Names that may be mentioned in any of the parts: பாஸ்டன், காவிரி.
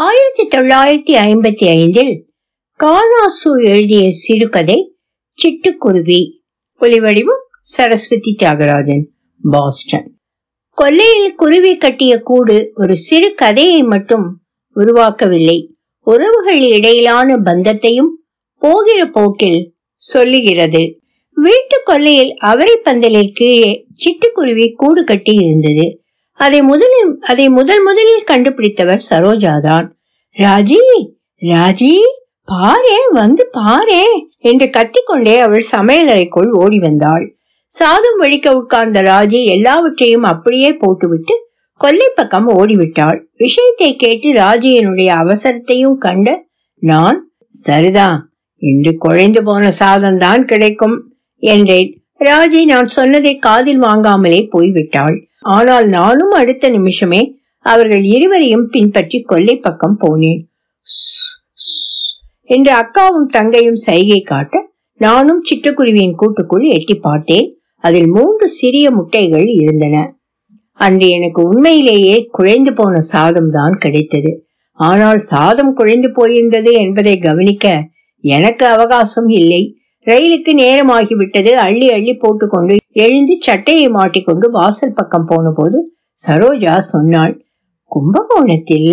1955 கானாசு எழுதிய சிறுகதை சிட்டுக்குருவி. ஒலிவடிவம் சரஸ்வதி தியாகராஜன், பாஸ்டன். கொல்லையில் குருவி கட்டிய கூடு ஒரு சிறு கதையை மட்டும் உருவாக்கவில்லை, உறவுகள் இடையிலான பந்தத்தையும் போகிற போக்கில் சொல்லுகிறது. வீட்டு கொல்லையில் அவரை பந்தலில் கீழே சிட்டுக்குருவி கூடு கட்டி இருந்தது. அதை முதலில் கண்டுபிடித்தவர் சரோஜாதான். ராஜி ராஜி பாரே, வந்து பாரே என்று கத்திக்கொண்டே அவள் சமையலறைக்குள் ஓடி வந்தாள். சாதம் வடிக்க உட்கார்ந்த ராஜி எல்லாவற்றையும் அப்படியே போட்டுவிட்டு கொல்லை பக்கம் ஓடிவிட்டாள். விஷயத்தை கேட்டு ராஜியினுடைய அவசரத்தையும் கண்ட நான், சரிதான், இன்று குழைந்து போன சாதம்தான் கிடைக்கும் என்றேன். ராஜி நான் சொன்னதை காதில் வாங்காமலே போய்விட்டாள். ஆனால் நானும் அடுத்த நிமிஷமே அவர்கள் இருவரையும் பின்பற்றி கொல்லை பக்கம் போனேன். என்று அக்காவும் தங்கையும் சைகை காட்ட நானும் சிட்டுக்குருவியின் கூட்டுக்குள் எட்டி பார்த்தேன். அதில் 3 சிறிய முட்டைகள் இருந்தன. அன்று எனக்கு உண்மையிலேயே குழைந்து போன சாதம் தான் கிடைத்தது. ஆனால் சாதம் குழைந்து போயிருந்தது என்பதை கவனிக்க எனக்கு அவகாசம் இல்லை. ரயிலுக்கு நேரமாகிவிட்டது. அள்ளி அள்ளி போட்டுக்கொண்டு எழுந்து சட்டையை மாட்டிக்கொண்டு வாசல் பக்கம் போன போது சரோஜா சொன்னாள், கும்பகோணத்தில்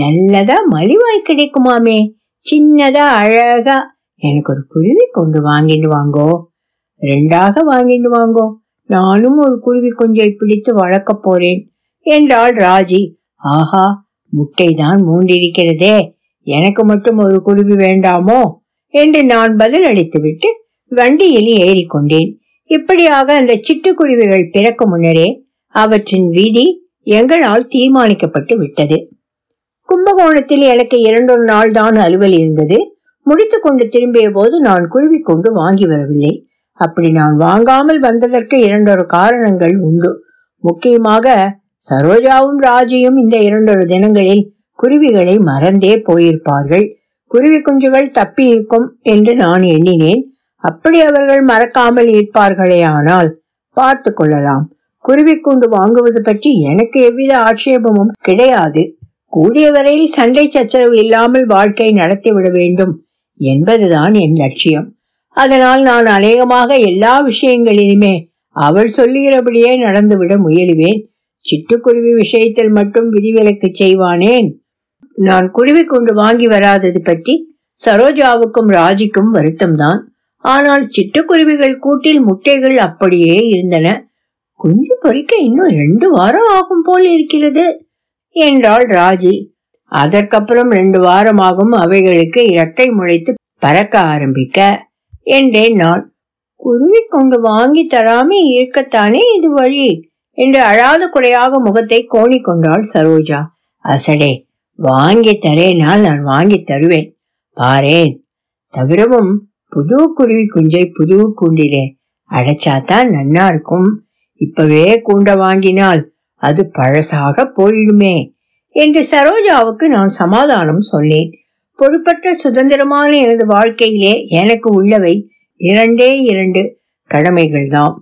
நல்லதா மலிவாய் கிடைக்குமாமே, சின்னதா அழகா, எனக்கு ஒரு குருவி கொண்டு வாங்கிட்டு வாங்கோ, 2 வாங்கிட்டு வாங்கோ, நானும் ஒரு குருவி கொஞ்சம் பிடித்து வளர்க்க போறேன் என்றாள் ராஜி. ஆஹா, முட்டைதான் மூண்டிருக்கிறதே, எனக்கு மட்டும் ஒரு குருவி வேண்டாமோ என்று நான் பதில் அளித்துவிட்டு வண்டியில் ஏறி கொண்டேன். இப்படியாக அந்த சிட்டுக்குருவிகள் பிறக்கும் முன்னரே அவற்றின் விதி எங்களால் தீர்மானிக்கப்பட்டு விட்டது. கும்பகோணத்தில் எனக்கு 2 நாள் தான் அலுவல் இருந்தது. முடித்து கொண்டு திரும்பிய போது நான் குருவி கொண்டு வாங்கி வரவில்லை. அப்படி நான் வாங்காமல் வந்ததற்கு 2 காரணங்கள் உண்டு. முக்கியமாக சரோஜாவும் ராஜியும் இந்த 2 தினங்களில் குருவிகளை மறந்தே போயிருப்பார்கள். குருவி குஞ்சுகள் தப்பி இருக்கும் என்று நான் எண்ணினேன். அப்படி அவர்கள் மறக்காமல் இருப்பார்களேயானால் பார்த்து கொள்ளலாம். குருவி கூண்டு வாங்குவது பற்றி எனக்கு எவ்வித ஆட்சேபமும் கிடையாது. கூடிய வரையில் சண்டை சச்சரவு இல்லாமல் வாழ்க்கை நடத்திவிட வேண்டும் என்பதுதான் என் லட்சியம். அதனால் நான் அநேகமாக எல்லா விஷயங்களிலுமே அவள் சொல்லுகிறபடியே நடந்துவிட முயலுவேன். சிட்டுக்குருவி விஷயத்தில் மட்டும் விதிவிலக்கு செய்வானேன்? நான் குருவி கொண்டு வாங்கி வராதது பற்றி சரோஜாவுக்கும் ராஜிக்கும் வருத்தம்தான். ஆனால் சிட்டுக்குருவிகள் கூட்டில் முட்டைகள் அப்படியே இருந்தன. குஞ்சு பொறிக்க இன்னும் 2 ஆகும் போல் இருக்கிறது என்றாள் ராஜி. அதற்கப்புறம் 2 ஆகும், அவைகளுக்கு இறக்கை முளைத்து பறக்க ஆரம்பிக்க என்றேன் நான். குருவி கொண்டு வாங்கி தராம இருக்கத்தானே இது வழி என்று அழாத குறையாக முகத்தை கோணி கொண்டாள் சரோஜா. அசடே, வாங்கி தரேனால் நான் வாங்கி தருவேன் பாரேன். தவிரவும் புது குருவி குஞ்சை புது கூண்டிலே அடைச்சாதான் நன்னா இருக்கும். இப்பவே கூண்ட வாங்கினால் அது பழசாக போயிடுமே என்று சரோஜாவுக்கு நான் சமாதானம் சொன்னேன். பொறுப்பற்ற சுதந்திரமான எனது வாழ்க்கையிலே எனக்கு உள்ளவை 2 கடமைகள் தான்.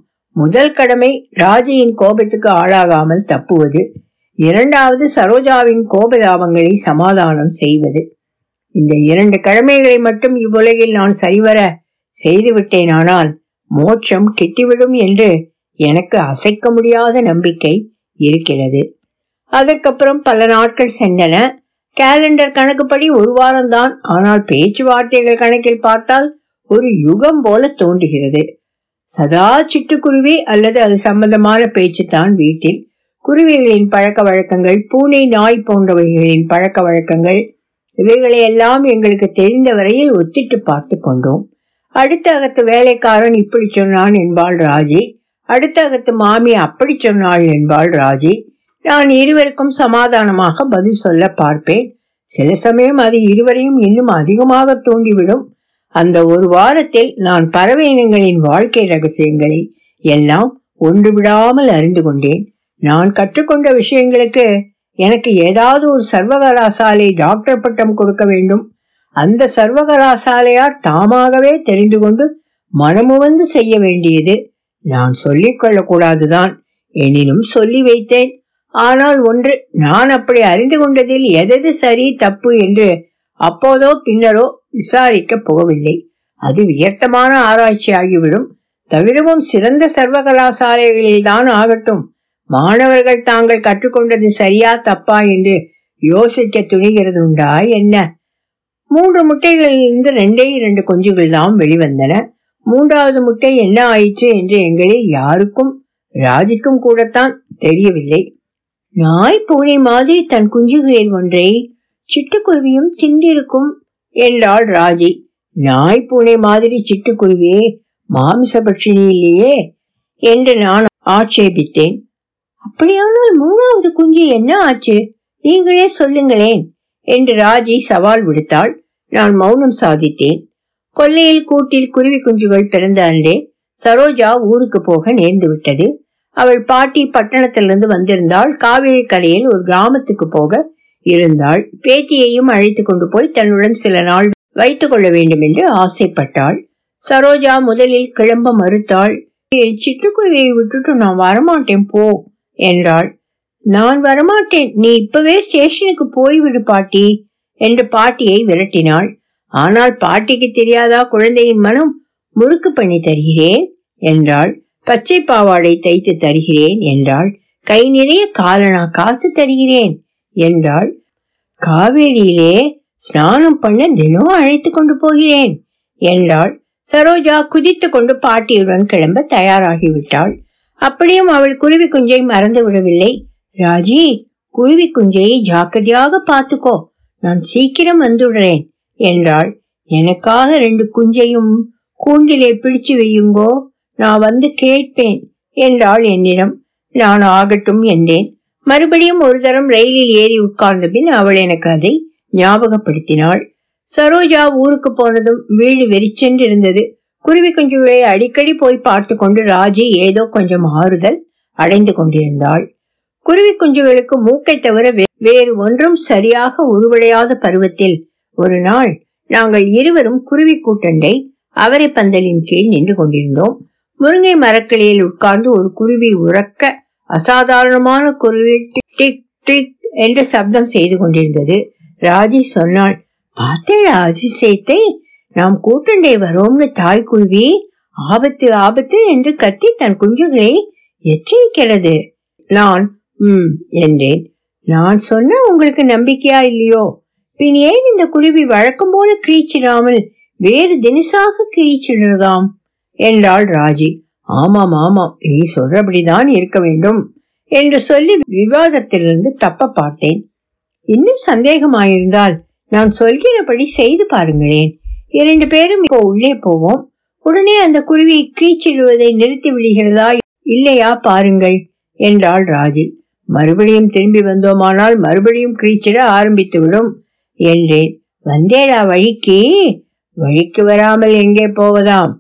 முதல் கடமை ராஜியின் கோபத்துக்கு ஆளாகாமல் தப்புவது. இரண்டாவது சரோஜாவின் கோபதாபங்களை சமாதானம் செய்வது. இந்த 2 கடமைகளை மட்டும் இவ்வுலகில் நான் சரிவர செய்துவிட்டேனானால் மோட்சம் கிட்டிவிடும் என்று எனக்கு அசைக்க முடியாத நம்பிக்கை இருக்கிறது. அதற்கப்புறம் பல நாட்கள் சென்றன. கேலண்டர் கணக்குப்படி 1 வாரம்தான், ஆனால் பேச்சுவார்த்தைகள் கணக்கில் பார்த்தால் ஒரு யுகம் போல தோன்றுகிறது. சதா சிட்டுக்குருவி அல்லது அது சம்பந்தமான பேச்சு தான் வீட்டில். குருவிகளின் பழக்க வழக்கங்கள், பூனை நாய் போன்றவைகளின் பழக்க வழக்கங்கள், இவைகளை எல்லாம் எங்களுக்கு தெரிந்த வரையில் ஒத்திட்டு பார்த்து கொண்டோம். அடுத்த அகத்து வேலைக்காரன் இப்படி சொன்னான் என்பாள் ராஜி, அடுத்த அகத்து மாமி அப்படி சொன்னாள் என்பாள் ராஜி. நான் இருவருக்கும் சமாதானமாக பதில் சொல்ல பார்ப்பேன். சில சமயம் அது இருவரையும் இன்னும் அதிகமாக தூண்டிவிடும். அந்த 1 வாரத்தில் நான் பறவை இனங்களின் வாழ்க்கை ரகசியங்களை எல்லாம் ஒன்று விடாமல் அறிந்து கொண்டேன். நான் கற்றுக்கொண்ட விஷயங்களுக்கு எனக்கு ஏதாவது ஒரு சர்வகலாசாலை டாக்டர் பட்டம் கொடுக்க வேண்டும். அந்த சர்வகலாசாலையார் தாமாகவே தெரிந்து கொண்டு மனமுவந்து செய்ய வேண்டியது. நான் சொல்லிக் கொள்ளக்கூடாதுதான், எனினும் சொல்லி வைத்தேன். ஆனால் ஒன்று, நான் அப்படி அறிந்து கொண்டதில் எதது சரி தப்பு என்று அப்போதோ பின்னரோ விசாரிக்க போகவில்லை. அது வியர்த்தமான ஆராய்ச்சி ஆகிவிடும். தவிரவும் சிறந்த சர்வ கலாசாலைகளில்தான் ஆகட்டும், மாணவர்கள் தாங்கள் கற்றுக்கொண்டது சரியா தப்பா என்று யோசிக்க துணிகிறது உண்டா என்ன? 3 முட்டைகளிலிருந்து 2 குஞ்சுகள் தான் வெளிவந்தன. 3வது முட்டை என்ன ஆயிற்று என்று எங்களில் யாருக்கும், ராஜிக்கும் கூடத்தான் தெரியவில்லை. நாய் பூனை மாதிரி தன் குஞ்சுகளில் ஒன்றை சிட்டுக்குருவியும் திண்டிருக்கும் என்றாள் ராஜி. நாய் பூனை மாதிரி சிட்டுக்குருவியே மாமிச பட்சினியிலேயே என்று நான் ஆட்சேபித்தேன். அப்படியானால் 3வது குஞ்சு என்ன ஆச்சு, நீங்களே சொல்லுங்களேன் என்று ராஜி சவால் விடுத்தாள். நான் மௌனம் சாதித்தேன். கொல்லையில் கூட்டில் குருவி குஞ்சுகள் பிறந்த அன்றே சரோஜா ஊருக்கு போக நேர்ந்து விட்டது. அவள் பாட்டி பட்டணத்திலிருந்து வந்திருந்தாள். காவிரி கரையில் ஒரு கிராமத்துக்கு போக இருந்தாள். பேத்தியையும் அழைத்து கொண்டு போய் தன்னுடன் சில நாள் வைத்துக் கொள்ள வேண்டும் என்று ஆசைப்பட்டாள். சரோஜா முதலில் கிளம்ப மறுத்தாள். சிட்டுக்குருவியை விட்டுட்டு நான் வரமாட்டேன் போ என்றாள். நான் வரமாட்டேன், நீ இப்பவே ஸ்டேஷனுக்கு போய்விடு பாட்டி என்று பாட்டியை விரட்டினாள். ஆனால் பாட்டிக்கு தெரியாதா குழந்தையின் மனம்? முறுக்கு பண்ணி தருகிறேன் என்றாள். பச்சை பாவாடை தைத்து தருகிறேன் என்றாள். கை நிறைய காலனா காசு தருகிறேன் என்றாள். காவேரியிலே ஸ்நானம் பண்ண தினம் அழைத்து கொண்டு போகிறேன் என்றாள். சரோஜா குதித்து கொண்டு பாட்டியுடன் கிளம்ப தயாராகிவிட்டாள். அப்படியும் அவள் குருவி குஞ்சை மறந்து விடவில்லை. ராஜி, குருவி குஞ்சையை ஜாக்கிரதையாக பார்த்துக்கோ, நான் சீக்கிரம் வந்துடுறேன் என்றாள். எனக்காக 2 குஞ்சையும் கூண்டிலே பிடிச்சு வையுங்கோ, நான் வந்து கேட்பேன் என்றாள் என்னிடம். நான் ஆகட்டும் என்றேன். மறுபடியும் ஒரு தரம் ரயிலில் ஏறி உட்கார்ந்த பின் அவள் எனக்கு அதை ஞாபகப்படுத்தினாள். சரோஜா ஊருக்கு போனதும் வீடு வெறிச்சென்று இருந்தது. குருவி குஞ்சுகளை அடிக்கடி போய் பார்த்து கொண்டு ராஜி ஏதோ கொஞ்சம் ஆறுதல் அடைந்து கொண்டிருந்தாள். குருவி குஞ்சுகளுக்கு மூக்கை தவிர வேறு ஒன்றும் சரியாக உருவடையாத பருவத்தில் ஒரு நாள் நாங்கள் இருவரும் குருவி கூட்டண்டை அவரை பந்தலின் கீழ் நின்று கொண்டிருந்தோம். முருங்கை மரக்கிளையில் உட்கார்ந்து ஒரு குருவி உறக்க அசாதாரணமான குருவி டிக் டிக் என்று சப்தம் செய்து கொண்டிருந்தது. ராஜி சொன்னாள், பார்த்தேன் அதிசயத்தை, நாம் கூட்டண்டை வரோம்னு தாய்க்குருவி ஆபத்து ஆபத்து என்று கத்தி தன் குஞ்சுகளை எச்சரிக்கிறது. நான் என்றேன். நான் சொன்ன உங்களுக்கு நம்பிக்கையா இல்லையோ? பின் ஏன் இந்த குருவி வழக்கம் போல கிரீச்சிடாமல் வேறு தினசாக கிரீச்சிடுறதாம் என்றாள் ராஜி. ஆமாம் ஆமாம், நீ சொல்றபடிதான் இருக்க வேண்டும் என்று சொல்லி விவாதத்திலிருந்து தப்ப பார்த்தேன். இன்னும் சந்தேகமாயிருந்தால் நான் சொல்கிறபடி செய்து பாருங்களேன். 2 பேரும் இப்போ உள்ளே போவோம். உடனே அந்த குருவி கீச்சிடுவதை நிறுத்தி விடுகிறதா இல்லையா பாருங்கள் என்றாள் ராஜி. மறுபடியும் திரும்பி வந்தோமானால் மறுபடியும் கீச்சிட ஆரம்பித்து விடும் என்றேன். வந்தேடா வழிக்கு, வழிக்கு வராமல் எங்கே போவதாம்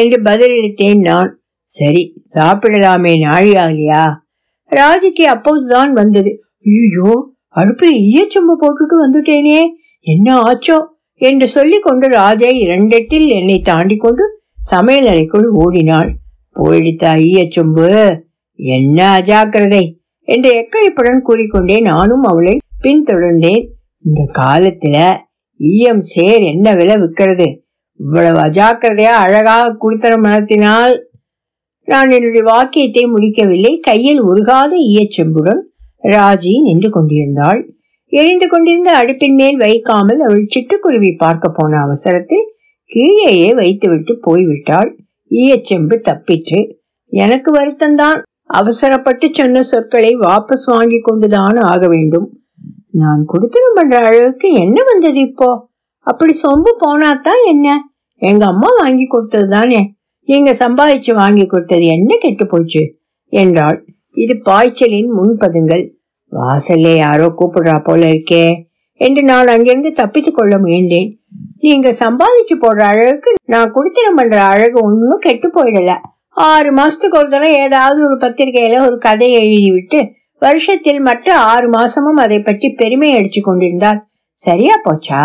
என்று பதிலளித்தேன் நான். சரி, சாப்பிடலாமே நாழியாகலையா? ராஜிக்கு அப்போதுதான் வந்தது, ஐயோ அடுப்புல ஈயச்சொம்பு போட்டுட்டு வந்துட்டேனே, என்ன ஆச்சோ என்று சொல்லிக் கொண்டு ராஜா 2 என்னை தாண்டி கொண்டு சமையல் அறைக்குள் ஓடினாள். போயிடுத்தா ஈயச்சொம்பு, என்ன அஜாக்கிரதை என்று எக்கழிப்புடன் கூறிக்கொண்டே நானும் அவளை பின்தொடர்ந்தேன். இந்த காலத்துல ஈயம் சேர் என்ன விலை விற்கிறது, இவ்வளவு அஜாக்கிரதையா அழகாக குடுத்தர மனத்தினால். நான் என்னுடைய வாக்கியத்தை முடிக்கவில்லை. கையில் உருகாத ஈயச்சொம்புடன் ராஜி நின்று கொண்டிருந்தாள். எரிந்து கொண்டிருந்த அடுப்பின் மேல் வைக்காமல் அவள் சிட்டுக்குருவி பார்க்க போன அவசரத்தில் கீழேயே வைத்துவிட்டு போய்விட்டாள். ஈயச்செம்பு தப்பிற்று. எனக்கு வருத்தம்தான். அவசரப்பட்டு சொன்ன சொற்களை வாபஸ் வாங்கி கொண்டுதான் ஆக வேண்டும். நான் கொடுத்தனம் பண்ற அளவுக்கு என்ன வந்தது இப்போ? அப்படி சொம்பு போனாத்தான் என்ன, எங்க அம்மா வாங்கி கொடுத்தது தானே, நீங்க சம்பாதிச்சு வாங்கி கொடுத்தது என்ன கெட்டு போச்சு என்றாள். இது பாய்ச்சலின் முன்பதுங்கள். வாசல்ல யாரோ கூப்பிடுறா போல இருக்கே என்று நான் அங்கிருந்து தப்பித்துக் கொள்ள முயன்றேன். நீங்க சம்பாதிச்சு போடுற அழகுக்கு நான் குடித்தனம் பண்ற அழகு ஒன்னும் கெட்டு போயிடல. 6 மாசத்துக்கு ஒரு தடவை ஏதாவது ஒரு பத்திரிகையில ஒரு கதையை எழுதிவிட்டு வருஷத்தில் மற்ற 6 மாசமும் அதை பற்றி பெருமை அடிச்சு கொண்டிருந்தால் சரியா போச்சா?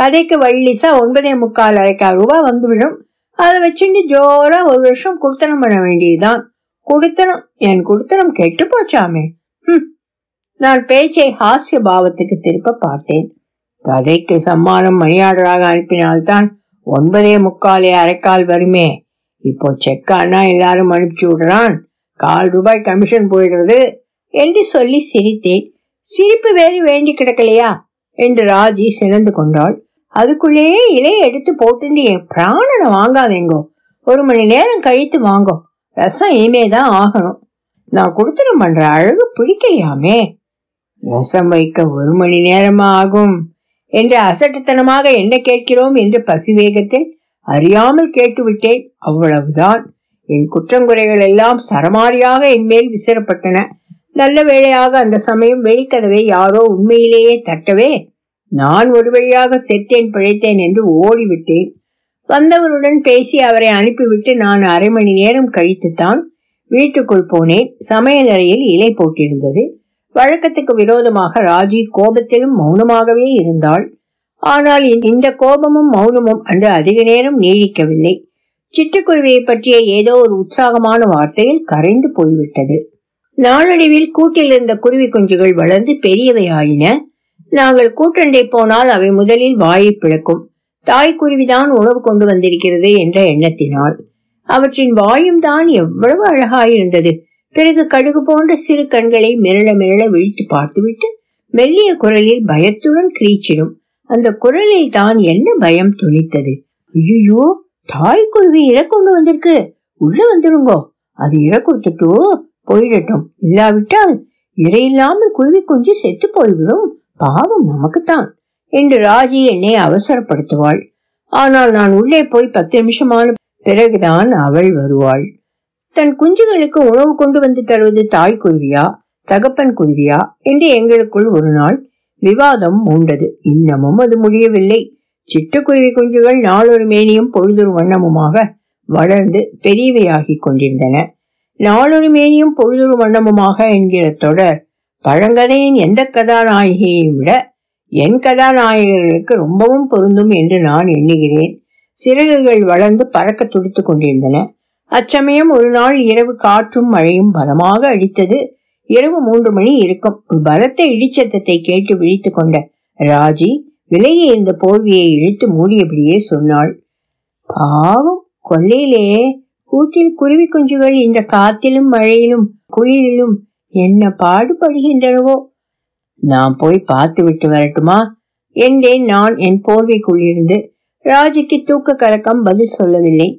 கதைக்கு வள்ளிசா 9.25 ரூபாய் வந்துவிடும். அதை வச்சுட்டு ஜோரா ஒரு வருஷம் குடித்தனம் பண்ண வேண்டியதுதான். குடித்தனம், என் குடித்தனம் கெட்டு போச்சாமே. நான் பேச்சை ஹாஸ்ய பாவத்துக்கு திருப்ப பார்த்தேன். கதைக்கு சம்மானம் மணியாளராக அனுப்பினால்தான் 9.25 அரைக்கால் வருமே. இப்போ செக்கானா எல்லாரும் அனுப்பிச்சு விடுறான், 4 ரூபாய் கமிஷன் போயிடுறது என்று சொல்லி சிரித்தேன். சிரிப்பு வேறு வேண்டி கிடக்கலையா என்று ராஜி சிறந்து கொண்டாள். அதுக்குள்ளேயே இலையை எடுத்து போட்டு என் பிராணனை வாங்காதேங்கோ, 1 மணி நேரம் கழித்து வாங்கோ, ரசம் இனிமேதான் ஆகணும். நான் கொடுத்துட பண்ற அழகு பிடிக்கலையாமே. ரசம் வைக்க 1 மணி நேரமா ஆகும் என்று அசட்டுத்தனமாக என்ன கேட்கிறோம் என்று பசிவேகத்தில் அறியாமல் கேட்டுவிட்டேன். அவ்வளவுதான், என் குற்றங்குறைகள் எல்லாம் சரமாரியாக என் மேல் விசிறப்பட்டன. நல்ல வேளையாக அந்த சமயம் வெளிக்கதவை யாரோ உண்மையிலேயே தட்டவே நான் ஒரு வழியாக செத்தேன் பிழைத்தேன் என்று ஓடிவிட்டேன். வந்தவருடன் பேசி அவரை அனுப்பிவிட்டு நான் 1/2 மணி நேரம் கழித்துத்தான் வீட்டுக்குள் போனேன். சமையலறையில் இலை போட்டிருந்தது. வழக்கத்துக்கு விரோதமாக ராஜி கோபத்திலும் மௌனமாகவே இருந்தாள். ஆனால் இந்த கோபமும் மௌனமும் அன்று அதிக நேரம் நீடிக்கவில்லை. சிட்டுக்குருவியை பற்றிய ஏதோ ஒரு உற்சாகமான வார்த்தையில் கரைந்து போய்விட்டது. நாளடைவில் கூட்டில் இருந்த குருவி குஞ்சுகள் வளர்ந்து பெரியவை ஆயின. நாங்கள் கூட்டண்டை போனால் அவை முதலில் வாயை பிளக்கும். தாய்க்குருவிதான் உணவு கொண்டு வந்திருக்கிறது என்ற எண்ணத்தினால் அவற்றின் வாயும் தான் எவ்வளவு அழகாயிருந்தது. பிறகு கடுகு போன்ற சிறு கண்களை மிரள மிரள விழித்து பார்த்துவிட்டு மெல்லிய குரலில் பயத்துடன் கிரீச்சிடும். அந்த குரலில் தான் என்ன பயம் துளித்தது. ஐயோ, தாய்க்குருவி இறக்கொண்டு வந்திருக்கு, உள்ள வந்துருங்கோ, அது இறக்கொடுத்துட்டோ போயிடட்டும், இல்லாவிட்டால் இறையில்லாமல் குருவி குஞ்சு செத்து போய்விடும், பாவம் நமக்குத்தான் என்று ராஜி என்னை அவசரப்படுத்துவாள். ஆனால் நான் உள்ளே போய் 10 நிமிஷமான பிறகுதான் அவள் வருவாள். தன் குஞ்சுகளுக்கு உணவு கொண்டு வந்து தருவது தாய்க்குருவியா தகப்பன் குருவியா என்று எங்களுக்குள் ஒரு நாள் விவாதம் மூண்டது. இன்னமும் அது முடியவில்லை. சிட்டுக்குருவி குஞ்சுகள் நாளொரு மேனியும் பொழுதொரு வண்ணமுமாக வளர்ந்து பெரியவையாகி கொண்டிருந்தன. நாளொரு மேனியும் பொழுதொரு வண்ணமுமாக என்கிற தொடர் பழங்கதையின் எந்த கதாநாயகியையும் விட என் கதாநாயகர்களுக்கு ரொம்பவும் பொருந்தும் என்று நான் எண்ணுகிறேன். சிறகுகள் வளர்ந்து பறக்க துடித்து கொண்டிருந்தன. அச்சமயம் ஒரு நாள் இரவு காற்றும் மழையும் பலமாக அடித்தது. இரவு 3 மணி இருக்கும். பலத்த இடிச்சத்தத்தை கேட்டு விழித்து கொண்ட ராஜி விலகி இருந்த போர்வியை இழுத்து மூடியபடியே சொன்னாள், பாவம் கொல்லையிலே கூட்டில் குருவி குஞ்சுகள் இந்த காத்திலும் மழையிலும் குளிரிலும் என்ன பாடுபடுகின்றனவோ, நான் போய் பார்த்து விட்டு வரட்டுமா என்றேன். நான் என் போர்வைக்குள்ளிருந்து ராஜிக்கு தூக்க கலக்கம் பதில் சொல்லவில்லை.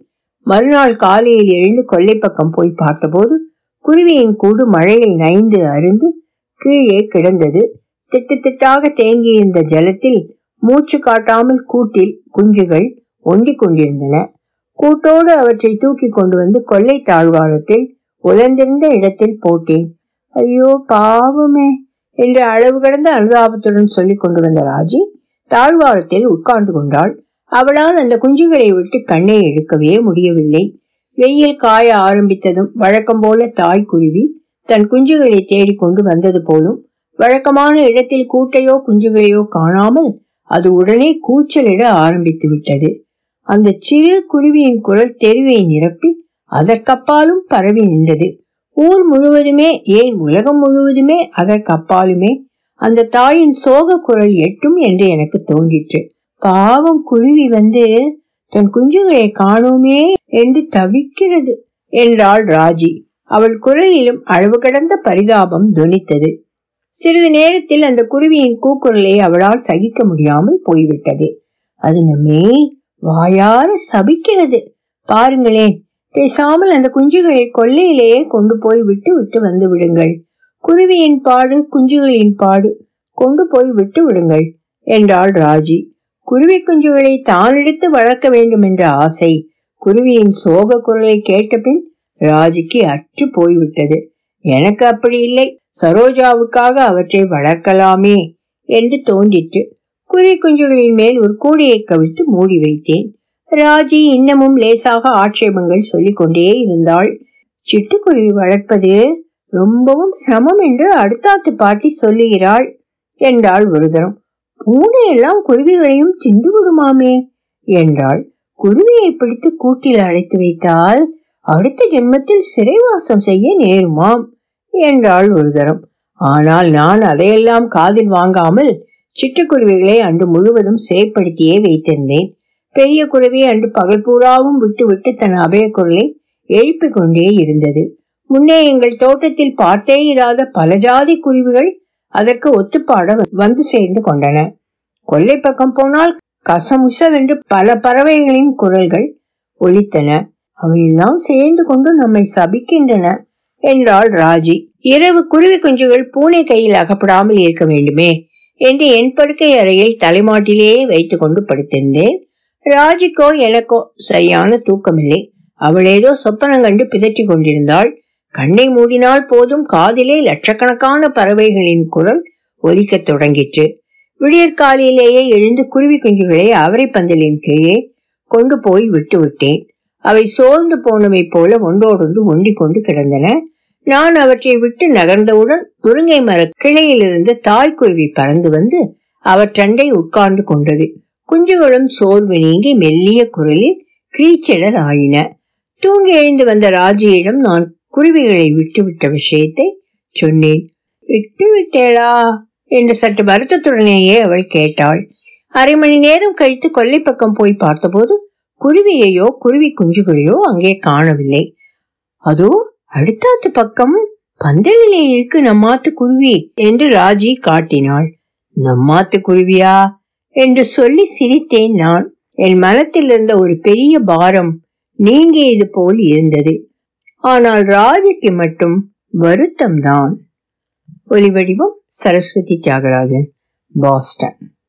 மறுநாள் காலையில் எழுந்து கொல்லை பக்கம் போய் பார்த்தபோது குருவியின் கூடு மழையில் நைந்து அருந்து கீழே கிடந்தது. திட்டு திட்டாக தேங்கியிருந்த ஜலத்தில் மூச்சு காட்டாமல் கூட்டில் குஞ்சுகள் ஒண்டி கொண்டிருந்தன. கூட்டோடு அவற்றை தூக்கி கொண்டு வந்து கொல்லை தாழ்வாரத்தில் உலர்ந்திருந்த இடத்தில் போட்டேன். ஐயோ பாவமே என்று அளவு கடந்த அனுதாபத்துடன் சொல்லி கொண்டு வந்த ராஜி தாழ்வாரத்தில் உட்கார்ந்து கொண்டாள். அவளால் அந்த குஞ்சுகளை விட்டு கண்ணை எடுக்கவே முடியவில்லை. வெயில் காய ஆரம்பித்ததும் வழக்கம் போல தாய்க்குருவி தன் குஞ்சுகளை தேடிக்கொண்டு வந்தது போலும். வழக்கமான இடத்தில் கூட்டையோ குஞ்சுகளையோ காணாமல் அது உடனே கூச்சலிட ஆரம்பித்து விட்டது. அந்த சிறு குருவியின் குரல் தெருவை நிரப்பி அதற்கப்பாலும் பரவி நின்றது. ஊர் முழுவதுமே, ஏன் உலகம் முழுவதுமே, அதற்கப்பாலுமே அந்த தாயின் சோக குரல் எட்டும் என்று எனக்கு தோன்றிற்று. பாவம் குருவி வந்து தன் குஞ்சுகளை காணோமே என்று தவிக்கிறது என்றாள் ராஜி. அவள் குரலிலும் அளவு கடந்த பரிதாபம் துணித்தது. சிறிது நேரத்தில் அந்த குருவியின் கூக்குரலை அவளால் சகிக்க முடியாமல் போய்விட்டது. அது நம்மை வாயார சபிக்கிறது, பாருங்களேன், பேசாமல் அந்த குஞ்சுகளை கொல்லையிலேயே கொண்டு போய் விட்டு வந்து விடுங்கள், குருவியின் பாடு குஞ்சுகளின் பாடு, கொண்டு போய் விட்டு விடுங்கள் என்றாள் ராஜி. குருவி குஞ்சுகளை தான் எடுத்து வளர்க்க வேண்டும் என்ற ஆசை குருவியின் சோக குரலை கேட்ட பின் ராஜிக்கு அற்று போய்விட்டது. எனக்கு அப்படி இல்லை, சரோஜாவுக்காக அவற்றை வளர்க்கலாமே என்று தோன்றிட்டு குருவி குஞ்சுகளின் மேல் ஒரு கூடையை கவிழ்த்து மூடி வைத்தேன். ராஜி இன்னமும் லேசாக ஆட்சேபங்கள் சொல்லிக் கொண்டே இருந்தாள். சிட்டுக்குருவி வளர்ப்பது ரொம்பவும் சிரமம் என்று அடுத்தாத்து பாட்டி சொல்லுகிறாள் என்றாள் ஒரு தரம். பூனை எல்லாம் குருவிகளையும் தின்று விடுமாமே என்றாள். குருவியை பிடித்து கூட்டில் அடைத்து வைத்தால் அடுத்த ஜென்மத்தில் சிறைவாசம் செய்ய நேருமாம் என்றாள் ஒரு தரம். ஆனால் நான் அதையெல்லாம் காதில் வாங்காமல் சிட்டுக்குருவிகளை அன்று முழுவதும் சேப்படுத்தியே வைத்திருந்தேன். பெரிய குருவி அன்று பகல் பூராவும் விட்டுவிட்டு தன் அபய குரலை எழுப்பிக் கொண்டே இருந்தது. முன்னே எங்கள் தோட்டத்தில் பார்த்தே இராத பல ஜாதி குருவிகள் அதற்கு ஒத்துப்பாட வந்து சேர்ந்து கொண்டன. கொல்லை பக்கம் போனால் கசமுசவென்று பல பறவைகளின் குரல்கள் ஒலித்தன. அவையெல்லாம் சேர்ந்து கொண்டு நம்மை சபிக்கின்றன என்றாள் ராஜி. இரவு குருவி குஞ்சுகள் பூனை கையில் அகப்படாமல் இருக்க வேண்டுமே என்று என் படுக்கை அறையில் தலைமாட்டிலேயே வைத்துக் கொண்டு படுத்திருந்தேன். ராஜிக்கோ எனக்கோ சரியான தூக்கமில்லை. அவள் ஏதோ சொப்பனம் கண்டு பிதற்றி கொண்டிருந்தாள். கண்ணை மூடினால் போதும் காதிலே லட்சக்கணக்கான பறவைகளின் குரல் ஒலிக்க தொடங்கிற்று. விடியற்காலிலேயே எழுந்து குருவி குஞ்சுகளை அவரை பந்தலின் கீழே கொண்டு போய் விட்டு விட்டேன். அவை சோர்ந்து போனவை போல ஒன்றோடொன்று ஒண்டிக் கொண்டு கிடந்தன. நான் அவற்றை விட்டு நகர்ந்தவுடன் முருங்கை மர கிளையிலிருந்து தாய்க்குருவி பறந்து வந்து அவற்றண்டை உட்கார்ந்து கொண்டது. குஞ்சுகளும் சோர்வு நீங்கி மெல்லிய குரலில் கிரீச்சடர் ஆயின. தூங்கி எழுந்து வந்த ராஜியிடம் நான் குருவிகளை விட்டுவிட்ட விஷயத்தை சொன்னேன். விட்டு விட்டேடா என்று சற்று வருத்தத்துடனேயே அவள் கேட்டாள். அரை மணி நேரம் கழித்து கொல்லை பக்கம் போய் பார்த்தபோது குருவியையோ குருவி குஞ்சுகளையோ அங்கே காணவில்லை. அதோ அடுத்தாத்து பக்கம் பந்தலிலே இருக்கு நம்மாத்து குருவி என்று ராஜி காட்டினாள். நம்மாத்து குருவியா என்று சொல்லி சிரித்தேன். நான் என் மனத்தில் இருந்த ஒரு பெரிய பாரம் நீங்கியது போல் இருந்தது. ஆனால் ராஜிக்கு மட்டும் வருத்தம்தான். ஒலிவடிவம் சரஸ்வதி தியாகராஜன், பாஸ்டன்.